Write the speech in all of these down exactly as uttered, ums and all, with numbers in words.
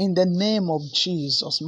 in the name of Jesus.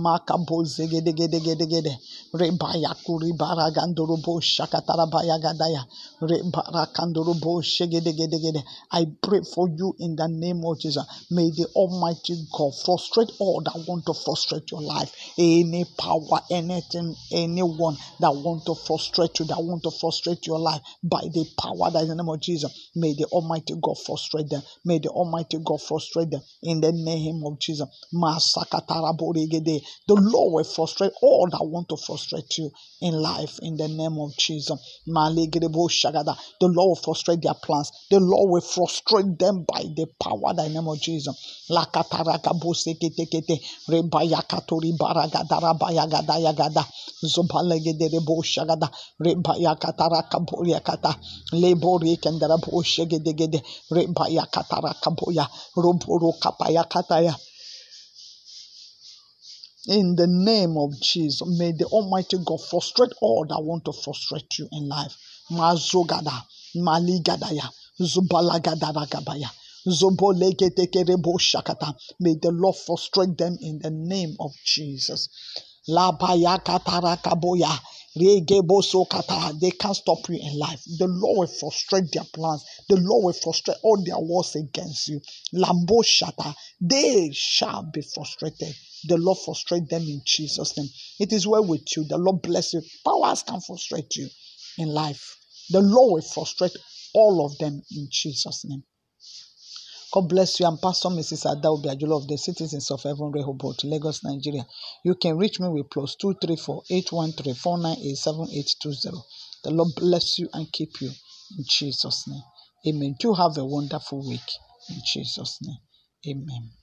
I pray for you in the name of Jesus. May the Almighty God frustrate all that want to frustrate your life. Any power, anything, anyone that want to frustrate you, that want to frustrate your life, by the power that is in the name of Jesus, may the Almighty God frustrate them. May the Almighty God frustrate them in the name of Jesus. The Lord will frustrate all that want to frustrate you in life in the name of Jesus. The Lord will frustrate their plans. The Lord will frustrate them by the power that is in the name of Jesus. In the name of Jesus, may the Almighty God frustrate all that want to frustrate you in life. Mazogada, Maligadaya, Zubalagadagabaya. May the Lord frustrate them in the name of Jesus. They can't stop you in life. The Lord will frustrate their plans. The Lord will frustrate all their wars against you. They shall be frustrated. The Lord frustrate them in Jesus' name. It is well with you. The Lord bless you. Powers can frustrate you in life. The Lord will frustrate all of them in Jesus' name. God bless you. I'm Pastor Missus Adao Biajulo of the Citizens of Evan Rehoboat, Lagos, Nigeria. You can reach me with plus two three four eight one three four nine eight seven eight two zero. The Lord bless you and keep you in Jesus' name. Amen. Do have a wonderful week in Jesus' name. Amen.